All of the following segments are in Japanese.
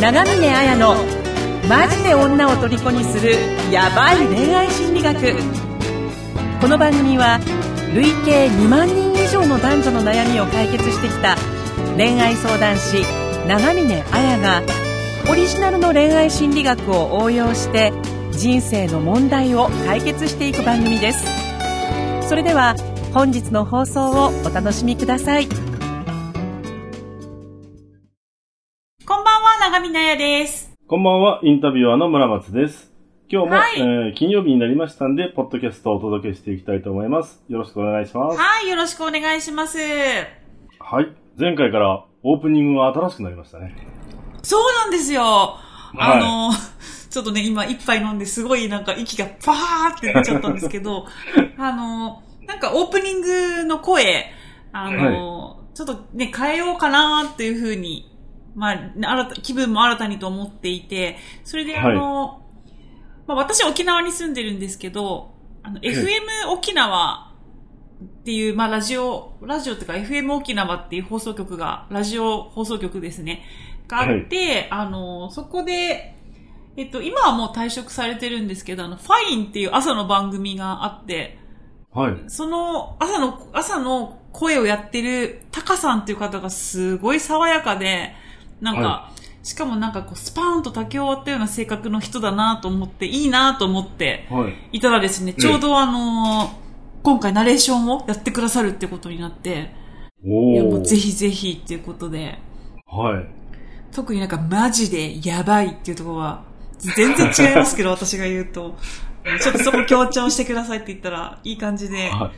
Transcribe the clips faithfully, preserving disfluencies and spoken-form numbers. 長峰彩のマジで女を虜にするヤバい恋愛心理学。この番組は累計にまんにん以上の男女の悩みを解決してきた恋愛相談師長峰彩がオリジナルの恋愛心理学を応用して人生の問題を解決していく番組です。それでは本日の放送をお楽しみください。こんばんは、長峰彩です。こんばんは、インタビュアーの村松です。今日も、はい、えー、金曜日になりましたんで、ポッドキャストをお届けしていきたいと思います。よろしくお願いします。はい、よろしくお願いします。はい、前回からオープニングが新しくなりましたね。そうなんですよ、はい、あのちょっとね、今一杯飲んですごいなんか息がパーって出ちゃったんですけどあのなんかオープニングの声、あの、はい、ちょっとね、変えようかなっていうふうに、まあ、新た、気分も新たにと思っていて、それであの、はい、まあ私沖縄に住んでるんですけど、あの、はい、エフエム 沖縄っていう、まあラジオ、ラジオっていうか エフエム 沖縄っていう放送局が、ラジオ放送局ですね、があって、はい、あの、そこで、えっと、今はもう退職されてるんですけど、あの、ファイン っていう朝の番組があって、はい。その、朝の、朝の声をやってるタカさんっていう方がすごい爽やかで、なんか、はい、しかもなんかこう、スパーンと炊き終わったような性格の人だなと思って、いいなと思って、いたらですね、はい、ちょうどあのー、今回ナレーションをやってくださるってことになって、おー。いや、もうぜひぜひっていうことで、はい。特になんかマジでやばいっていうところは、全然違いますけど、私が言うと。ちょっとそこ強調してくださいって言ったら、いい感じで。はい。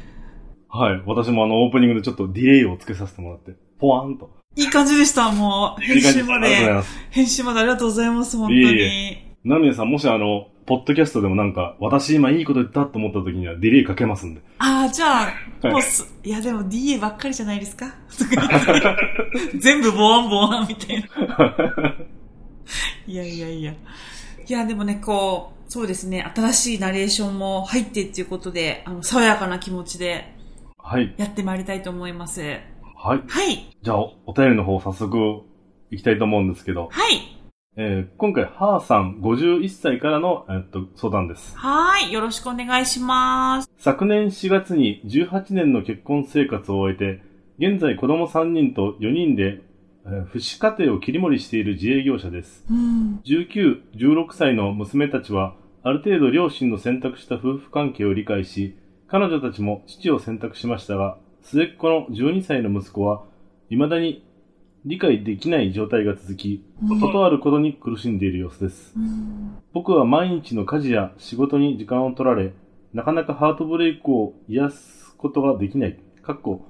はい。私もあの、オープニングでちょっとディレイをつけさせてもらって、ポワンと。いい感じでした、もう。編集まで。いい感じ。編集までありがとうございます、本当に。いえいえ。ナミネさん、もしあの、ポッドキャストでもなんか、私今いいこと言ったと思った時にはディレイかけますんで。ああ、じゃあ、もうす、はい、いやでも ディーエー ばっかりじゃないですかとか言って。全部ボワンボワンみたいな。いやいやいや。いや、でもね、こう、そうですね、新しいナレーションも入ってっていうことで、あの、爽やかな気持ちで、はい。やってまいりたいと思います。はい。はい。じゃあ、お、お便りの方、早速、いきたいと思うんですけど。はい。えー、今回、はーさん、ごじゅういっさいからの、えっと、相談です。はーい。よろしくお願いします。昨年しがつにじゅうはちねんの結婚生活を終えて、現在子供さんにんとよにんで、父子家庭を切り盛りしている自営業者です。うん、じゅうきゅう、じゅうろくさいの娘たちは、ある程度両親の選択した夫婦関係を理解し、彼女たちも父を選択しましたが、末っ子のじゅうにさいの息子は、未だに理解できない状態が続き、ことあることに苦しんでいる様子です。うん、僕は毎日の家事や仕事に時間を取られ、なかなかハートブレイクを癒すことができない。かっこ、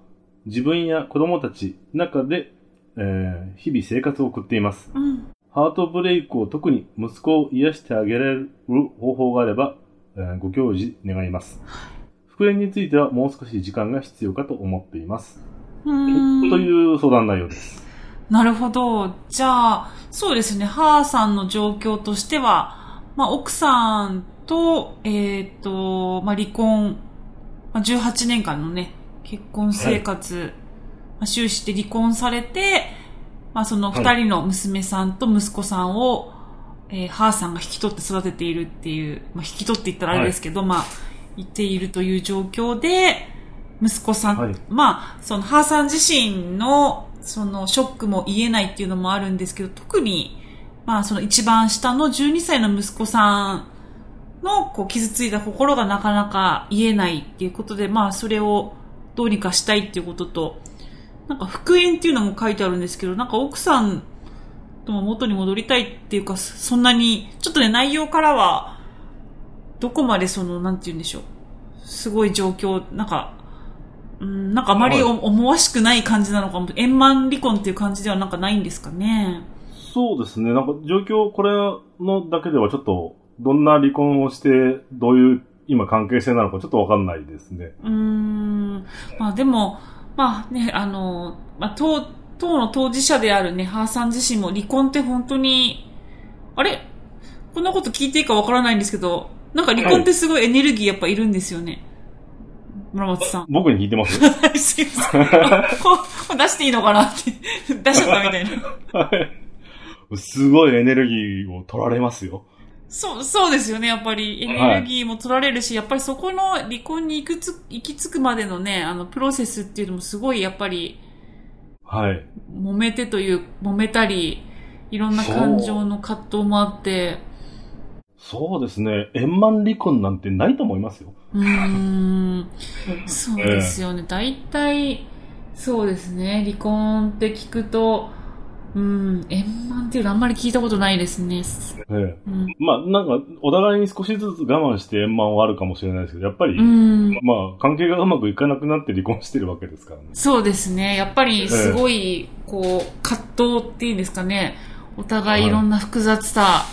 自分や子供たちの中で、えー、日々生活を送っています、うん、ハートブレイクを特に息子を癒してあげられる方法があれば、えー、ご教示願います。復縁についてはもう少し時間が必要かと思っています。うーんという相談内容です。なるほど。じゃあそうですね、母さんの状況としては、まあ、奥さんと、えーとまあ、離婚、まあ、じゅうはちねんかんのね結婚生活、はい、終始して離婚されて、まあその二人の娘さんと息子さんを、はい、えー、母さんが引き取って育てているっていう、まあ引き取って言ったらあれですけど、はい、まあ、言っているという状況で、息子さん、はい、まあ、その母さん自身の、そのショックも言えないっていうのもあるんですけど、特に、まあその一番下のじゅうにさいの息子さんの、こう、傷ついた心がなかなか言えないっていうことで、まあそれをどうにかしたいっていうことと、なんか復縁っていうのも書いてあるんですけど、なんか奥さんとも元に戻りたいっていうか、そんなに、ちょっとね、内容からは、どこまでその、なんて言うんでしょう。すごい状況、なんか、うん、なんかあまり思わしくない感じなのかも、円満離婚っていう感じではなんかないんですかね。そうですね。なんか状況、これのだけではちょっと、どんな離婚をして、どういう今関係性なのかちょっとわかんないですね。うーん。まあでも、まあね、あの、まあ、当、当の当事者であるね、母さん自身も離婚って本当に、あれ？こんなこと聞いていいかわからないんですけど、なんか離婚ってすごいエネルギーやっぱいるんですよね。村松さん。僕に聞いてますすいません。こう、出していいのかなって。出しちゃったみたいな。はい。すごいエネルギーを取られますよ。そう、そうですよね。やっぱりエネルギーも取られるし、はい、やっぱりそこの離婚に行くつ、行き着くまでのね、あのプロセスっていうのもすごいやっぱり、はい。揉めてという、揉めたり、いろんな感情の葛藤もあって。そうですね。円満離婚なんてないと思いますよ。うーん。そうですよね。大体、そうですね。離婚って聞くと、うん、円満っていうのあんまり聞いたことないですね。ええ、うん、まあなんかお互いに少しずつ我慢して円満はあるかもしれないですけど、やっぱり、うん、まあ関係がうまくいかなくなって離婚してるわけですからね。そうですね。やっぱりすごい、ええ、こう葛藤っていうんですかね。お互いいろんな複雑さ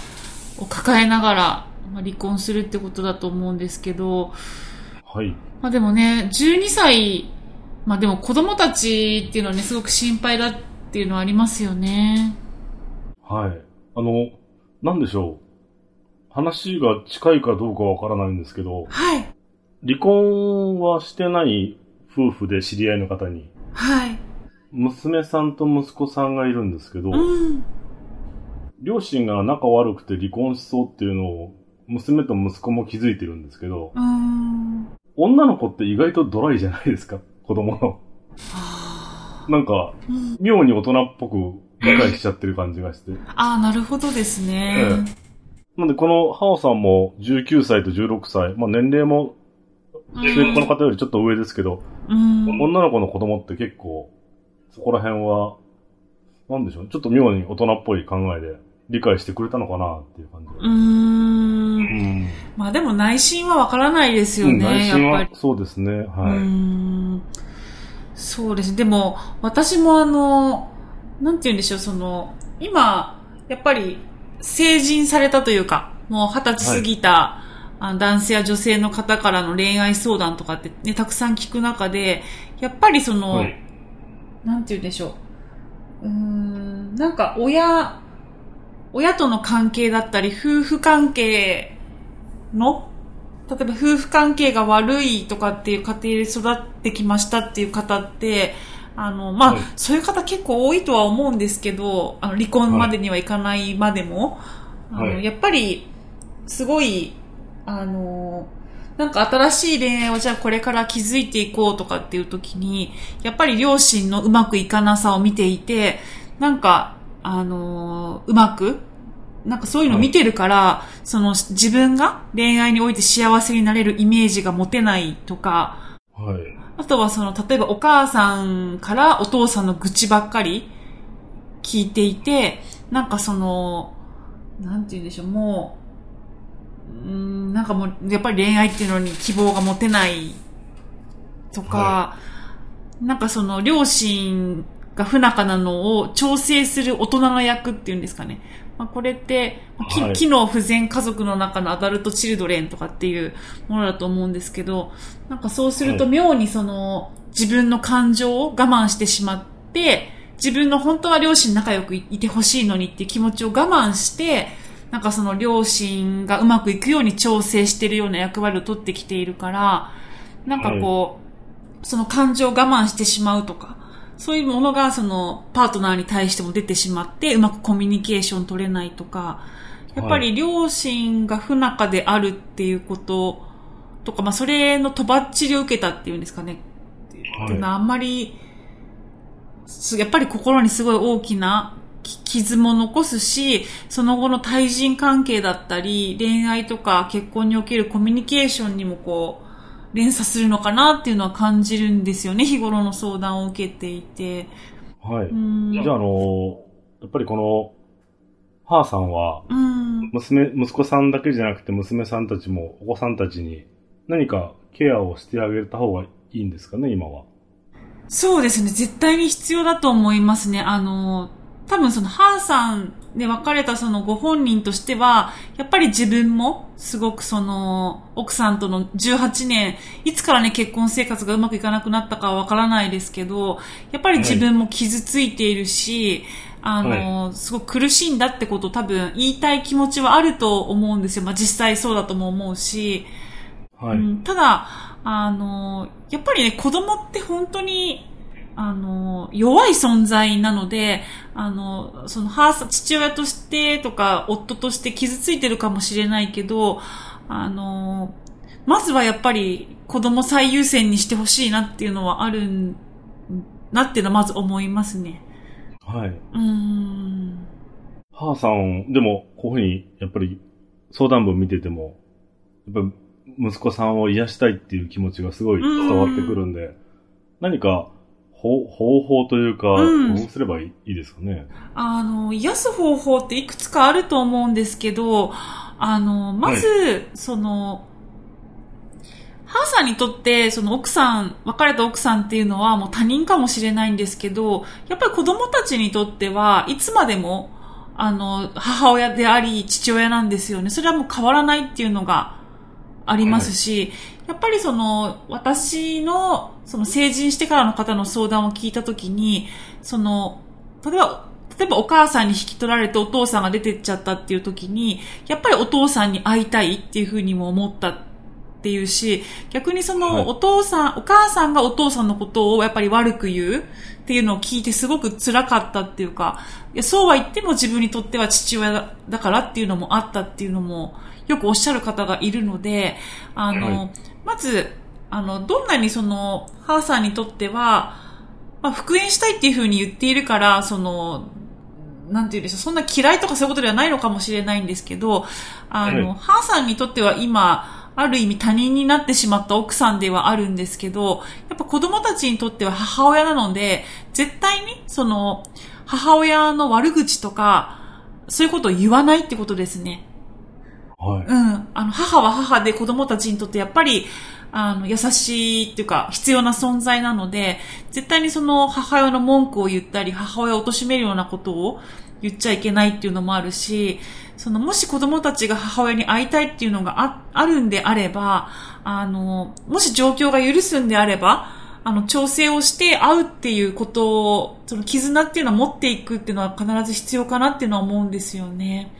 を抱えながら、はい、まあ、離婚するってことだと思うんですけど、はい。まあでもね、じゅうにさい、まあでも子供たちっていうのはね、すごく心配だっていうのはありますよね。はい。あの、なんでしょう。話が近いかどうかわからないんですけど、はい。離婚はしてない夫婦で知り合いの方に、はい。娘さんと息子さんがいるんですけど、うん、両親が仲悪くて離婚しそうっていうのを娘と息子も気づいてるんですけど、うん、女の子って意外とドライじゃないですか、子供の。なんか、うん、妙に大人っぽく理解しちゃってる感じがして。ああ、なるほどですね。ええ、なんで、このハオさんもじゅうきゅうさいとじゅうろくさい、まあ年齢も、末っ子の方よりちょっと上ですけど、うん、女の子の子供って結構、そこら辺は、なんでしょうね、ちょっと妙に大人っぽい考えで理解してくれたのかなっていう感じ。うーん。うん、まあでも内心はわからないですよね、うん、内心はやっぱり。そうですね、はい。うーん、そうですね。でも、私もあの、なんて言うんでしょう、その、今、やっぱり、成人されたというか、もう二十歳過ぎた、はい、あの男性や女性の方からの恋愛相談とかってね、たくさん聞く中で、やっぱりその、はい、なんて言うんでしょう。うーん、なんか親、親との関係だったり、夫婦関係の、例えば夫婦関係が悪いとかっていう家庭で育ってきましたっていう方って、あの、まあ、はい、そういう方結構多いとは思うんですけど、あの、離婚までにはいかないまでも、はい、あの、やっぱり、すごい、あの、なんか新しい恋愛をじゃあこれから築いていこうとかっていう時に、やっぱり両親のうまくいかなさを見ていて、なんか、あの、うまく、なんかそういうのを見てるから、はい、その自分が恋愛において幸せになれるイメージが持てないとか、はい、あとはその例えばお母さんからお父さんの愚痴ばっかり聞いていて、なんかその、なんて言うんでしょう、もう、うーん、なんかもうやっぱり恋愛っていうのに希望が持てないとか、はい、なんかその両親が不仲なのを調整する大人の役っていうんですかね。まあ、これって、はい、機能不全家族の中のアダルトチルドレンとかっていうものだと思うんですけど、なんかそうすると妙にその、はい、自分の感情を我慢してしまって、自分の本当は両親仲良くいてほしいのにっていう気持ちを我慢して、なんかその両親がうまくいくように調整しているような役割を取ってきているから、なんかこう、はい、その感情を我慢してしまうとか、そういうものがそのパートナーに対しても出てしまってうまくコミュニケーション取れないとか、やっぱり両親が不仲であるっていうこととか、まあそれのとばっちりを受けたっていうんですかね、はい、あんまりやっぱり心にすごい大きな傷も残すし、その後の対人関係だったり恋愛とか結婚におけるコミュニケーションにもこう連鎖するのかなっていうのは感じるんですよね、日頃の相談を受けていて。はい。じゃあ、あの、やっぱりこの、母さんは、娘、うん、息子さんだけじゃなくて娘さんたちもお子さんたちに何かケアをしてあげた方がいいんですかね、今は。そうですね、絶対に必要だと思いますね。あの、多分その母さんで別れたそのご本人としては、やっぱり自分もすごくその奥さんとのじゅうはちねん、いつからね結婚生活がうまくいかなくなったかはわからないですけど、やっぱり自分も傷ついているし、はい、あの、はい、すごく苦しいんだってことを多分言いたい気持ちはあると思うんですよ。まあ実際そうだとも思うし、はい、うん、ただ、あの、やっぱりね子供って本当にあの、弱い存在なので、あの、その母、父親としてとか、夫として傷ついてるかもしれないけど、あの、まずはやっぱり子供最優先にしてほしいなっていうのはあるなっていうのはまず思いますね。はい。うーん。母さん、でも、こういうふうに、やっぱり相談文見てても、やっぱ息子さんを癒したいっていう気持ちがすごい伝わってくるんで、ん何か、方法というか、うん、どうすればいいですかね。あの、癒す方法っていくつかあると思うんですけど、あの、まず、はい、その、母さんにとって、その奥さん、別れた奥さんっていうのはもう他人かもしれないんですけど、やっぱり子供たちにとってはいつまでも、あの、母親であり父親なんですよね。それはもう変わらないっていうのがありますし、はい、やっぱりその、私の、その成人してからの方の相談を聞いたときに、その、例えば、例えばお母さんに引き取られてお父さんが出てっちゃったっていうときに、やっぱりお父さんに会いたいっていうふうにも思った。っていうし、逆にそのお父さん、はい、お母さんがお父さんのことをやっぱり悪く言うっていうのを聞いてすごく辛かったっていうか、いやそうは言っても自分にとっては父親だからっていうのもあったっていうのもよくおっしゃる方がいるので、あの、はい、まずあのどんなにその母さんにとっては、まあ、復縁したいっていうふうに言っているから、そのなんて言うんでしょう、そんな嫌いとかそういうことではないのかもしれないんですけど、あの、はい、母さんにとっては今ある意味他人になってしまった奥さんではあるんですけど、やっぱ子供たちにとっては母親なので、絶対にその母親の悪口とかそういうことを言わないってことですね。はい。うん。あの母は母で子供たちにとってやっぱりあの優しいっていうか必要な存在なので、絶対にその母親の文句を言ったり母親を貶めるようなことを言っちゃいけないっていうのもあるし、そのもし子供たちが母親に会いたいっていうのが あ, あるんであれば、あの、もし状況が許すんであれば、あの、調整をして会うっていうことを、その絆っていうのは持っていくっていうのは必ず必要かなっていうのは思うんですよね。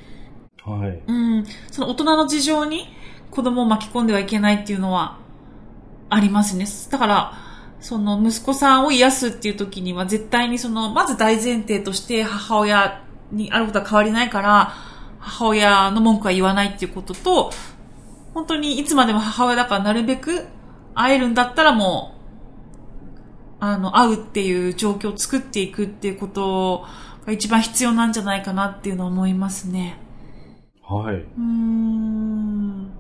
はい。うん。その大人の事情に子供を巻き込んではいけないっていうのはありますね。だから、その息子さんを癒すっていう時には絶対にその、まず大前提として母親にあることは変わりないから、母親の文句は言わないっていうことと、本当にいつまでも母親だからなるべく会えるんだったらもう、あの、会うっていう状況を作っていくっていうことが一番必要なんじゃないかなっていうのは思いますね。はい。うーん。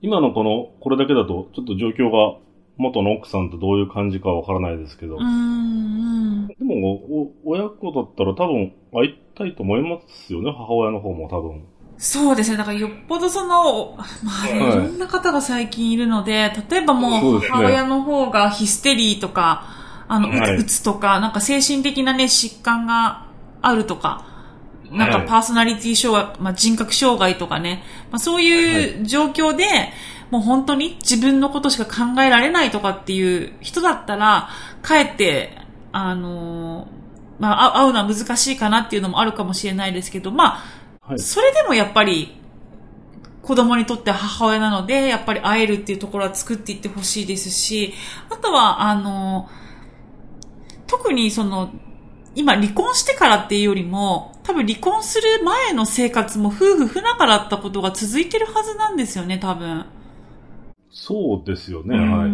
今のこの、これだけだとちょっと状況が元の奥さんとどういう感じかわからないですけど。うーん。でも、お、親子だったら多分会いたいと思いますよね、母親の方も多分。そうですね。だからよっぽどその、まあ、いろんな方が最近いるので、はい、例えばもう母親の方がヒステリーとか、あの、うつとか、はい、なんか精神的なね、疾患があるとか、なんかパーソナリティ障害、まあ、人格障害とかね、まあ、そういう状況で、はい、もう本当に自分のことしか考えられないとかっていう人だったら、かえって、あのー、まあ、会うのは難しいかなっていうのもあるかもしれないですけど、まあ、はい、それでもやっぱり、子供にとっては母親なので、やっぱり会えるっていうところは作っていってほしいですし、あとは、あの、特にその、今離婚してからっていうよりも、多分離婚する前の生活も夫婦不仲だったことが続いてるはずなんですよね、多分。そうですよね、うん、はい。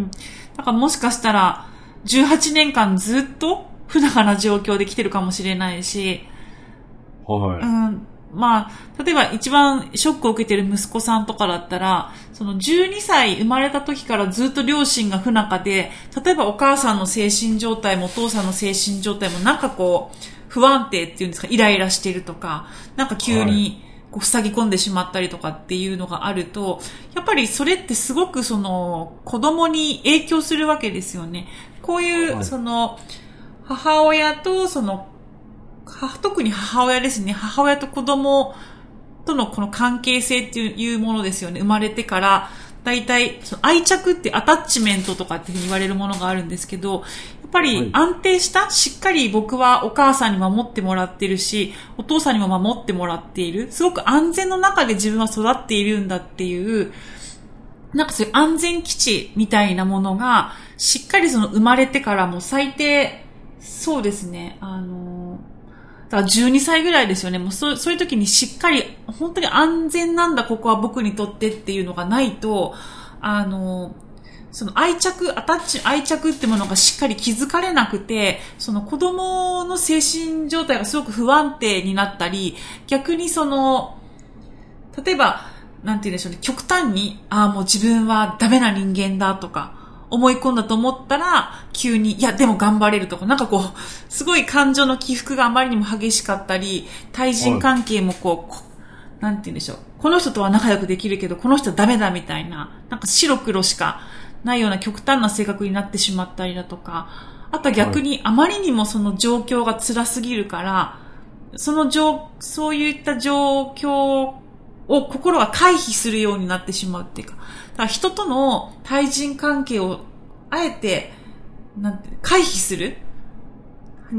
だからもしかしたら、じゅうはちねんかんずっと、不仲な状況で来てるかもしれないし、はい。うん。まあ、例えば一番ショックを受けてる息子さんとかだったら、そのじゅうにさい生まれた時からずっと両親が不仲で、例えばお母さんの精神状態もお父さんの精神状態もなんかこう、不安定っていうんですか、イライラしてるとか、なんか急にこう塞ぎ込んでしまったりとかっていうのがあると、はい、やっぱりそれってすごくその、子供に影響するわけですよね。こういう、はい、その、母親とその、特に母親ですね。母親と子供とのこの関係性っていうものですよね。生まれてから、だいたい愛着ってアタッチメントとかって言われるものがあるんですけど、やっぱり安定した、しっかり僕はお母さんに守ってもらってるし、お父さんにも守ってもらっている。すごく安全の中で自分は育っているんだっていう、なんかそういう安全基地みたいなものが、しっかりその生まれてからも最低、そうですね。あの、だからじゅうにさいぐらいですよね。もうそ、そういう時にしっかり、本当に安全なんだ、ここは僕にとってっていうのがないと、あの、その愛着、アタッチ、愛着ってものがしっかり気づかれなくて、その子供の精神状態がすごく不安定になったり、逆にその、例えば、なんて言うんでしょうね、極端に、ああ、もう自分はダメな人間だとか、思い込んだと思ったら、急に、いや、でも頑張れるとか、なんかこう、すごい感情の起伏があまりにも激しかったり、対人関係もこう、こなんて言うんでしょう、この人とは仲良くできるけど、この人はダメだみたいな、なんか白黒しか、ないような極端な性格になってしまったりだとか、あとは逆にあまりにもその状況が辛すぎるから、はい、その状、そういった状況を心が回避するようになってしまうっていうか、だから人との対人関係をあえて、なんて、回避する、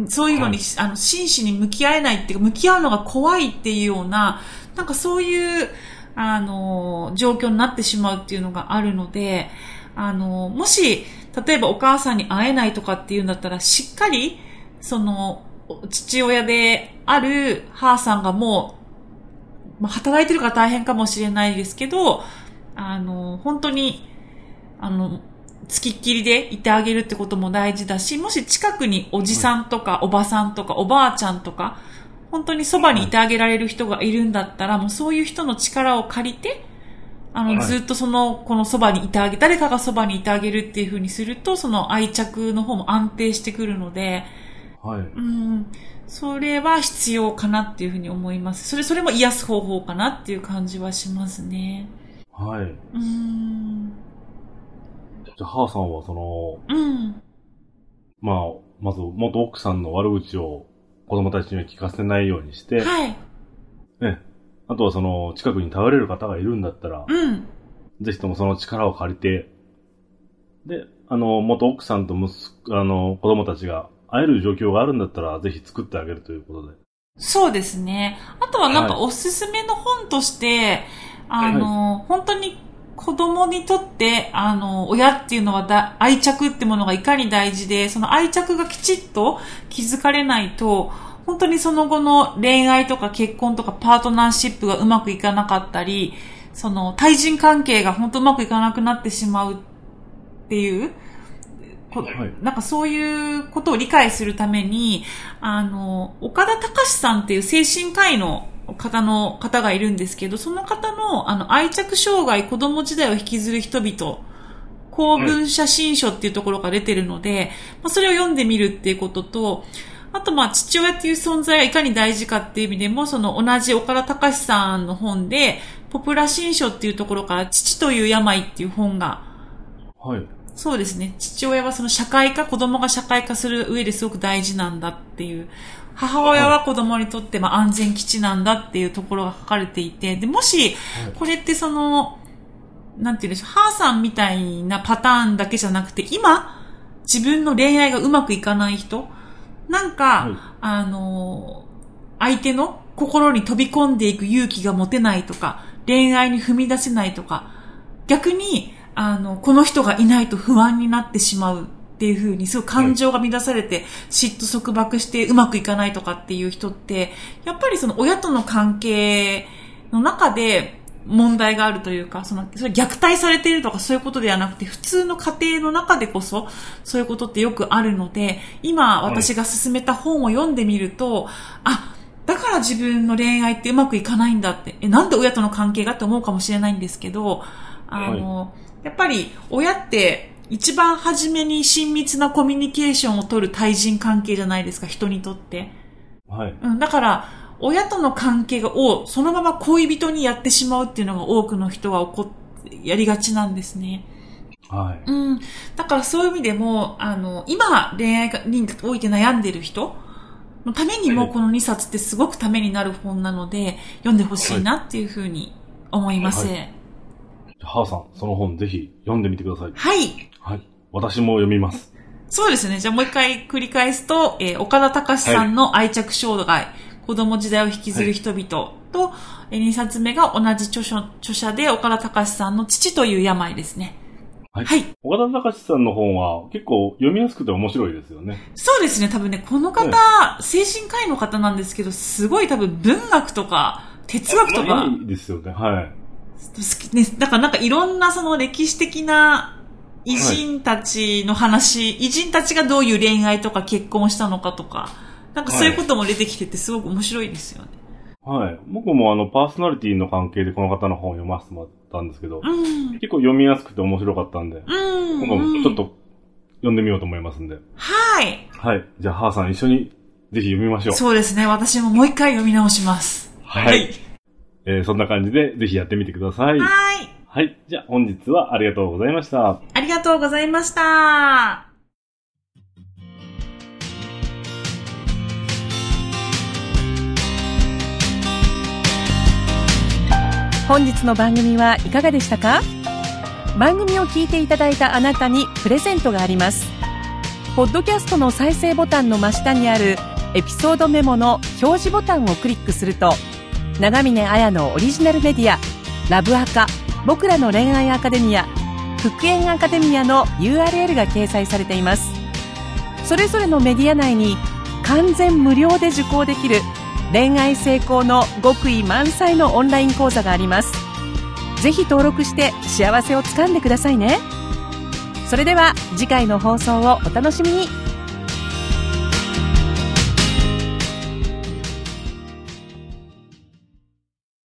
そういうのに、はい、あの、真摯に向き合えないっていうか、向き合うのが怖いっていうような、なんかそういう、あの、状況になってしまうっていうのがあるので、あの、もし、例えばお母さんに会えないとかっていうんだったら、しっかり、その、父親である母さんがもう、まあ、働いてるから大変かもしれないですけど、あの、本当に、あの、付きっきりでいてあげるってことも大事だし、もし近くにおじさんとかおばさんとかおばあちゃんとか、本当にそばにいてあげられる人がいるんだったら、もうそういう人の力を借りて、あの、はい、ずっとその、このそばにいてあげ、誰かがそばにいてあげるっていう風にすると、その愛着の方も安定してくるので、はい。うん。それは必要かなっていう風に思います。それ、それも癒す方法かなっていう感じはしますね。はい。うん。じゃあ、母さんはその、うん。まあ、まず元奥さんの悪口を子供たちには聞かせないようにして、はい。ね。あとはその近くに頼れる方がいるんだったら、うん、ぜひともその力を借りて、で、あの、元奥さんと息子、あの、子供たちが会える状況があるんだったら、ぜひ作ってあげるということで。そうですね。あとはなんかおすすめの本として、はい、あの、はい、本当に子供にとって、あの、親っていうのはだ愛着ってものがいかに大事で、その愛着がきちっと気づかれないと、本当にその後の恋愛とか結婚とかパートナーシップがうまくいかなかったり、その対人関係が本当うまくいかなくなってしまうっていう、はい、なんかそういうことを理解するために、あの、岡田隆さんっていう精神科医の方の方がいるんですけど、その方のあの愛着障害子供時代を引きずる人々、公文写真書っていうところが出てるので、まあ、それを読んでみるっていうことと、あとまあ父親っていう存在がいかに大事かっていう意味でも、その同じ岡田隆さんの本でポプラ新書っていうところから父という病っていう本が、はい、そうですね、父親はその社会化、子供が社会化する上ですごく大事なんだっていう、母親は子供にとってまあ安全基地なんだっていうところが書かれていて、でもしこれってそのなんていうんでしょう、母さんみたいなパターンだけじゃなくて、今自分の恋愛がうまくいかない人なんか、はい、あの、相手の心に飛び込んでいく勇気が持てないとか、恋愛に踏み出せないとか、逆に、あの、この人がいないと不安になってしまうっていう風に、すごい感情が乱されて、はい、嫉妬束縛してうまくいかないとかっていう人って、やっぱりその親との関係の中で、問題があるというか、その、それ虐待されているとかそういうことではなくて、普通の家庭の中でこそ、そういうことってよくあるので、今私が勧めた本を読んでみると、はい、あ、だから自分の恋愛ってうまくいかないんだって、え、なんで親との関係がって思うかもしれないんですけど、あの、はい、やっぱり親って一番初めに親密なコミュニケーションを取る対人関係じゃないですか、人にとって。はい。うん、だから、親との関係をそのまま恋人にやってしまうっていうのが多くの人は起こやりがちなんですね。はい。うん。だからそういう意味でも、あの、今恋愛において悩んでる人のためにもこのにさつってすごくためになる本なので、読んでほしいなっていうふうに思います。はいはい、母さん、その本ぜひ読んでみてください。はい。はい。私も読みます。そうですね。じゃあもう一回繰り返すと、えー、岡田隆さんの愛着障害。はい、子供時代を引きずる人々と、はい、にさつめが同じ著書、著者で岡田隆さんの父という病ですね。はい。はい、岡田隆さんの本は結構読みやすくて面白いですよね。そうですね。多分ね、この方、ね、精神科医の方なんですけど、すごい多分文学とか哲学とか。いいですよね。はい。好きね、だからなんかいろんなその歴史的な偉人たちの話、はい、偉人たちがどういう恋愛とか結婚したのかとか、なんかそういうことも出てきててすごく面白いですよね。はい。僕もあのパーソナリティの関係でこの方の本を読ませてもらったんですけど、うん、結構読みやすくて面白かったんで、うん、今度ちょっと読んでみようと思いますんで。はい。はい。じゃあ、ハーさん一緒にぜひ読みましょう。そうですね。私ももう一回読み直します。はい。はい、えー、そんな感じでぜひやってみてください。はい。はい。じゃあ本日はありがとうございました。ありがとうございました。本日の番組はいかがでしたか？番組を聞いていただいたあなたにプレゼントがあります。ポッドキャストの再生ボタンの真下にあるエピソードメモの表示ボタンをクリックすると、長峰彩のオリジナルメディアラブアカ、僕らの恋愛アカデミア、復縁アカデミアの ユーアールエル が掲載されています。それぞれのメディア内に完全無料で受講できる恋愛成功の極意満載のオンライン講座があります。ぜひ登録して幸せをつかんでくださいね。それでは次回の放送をお楽しみに。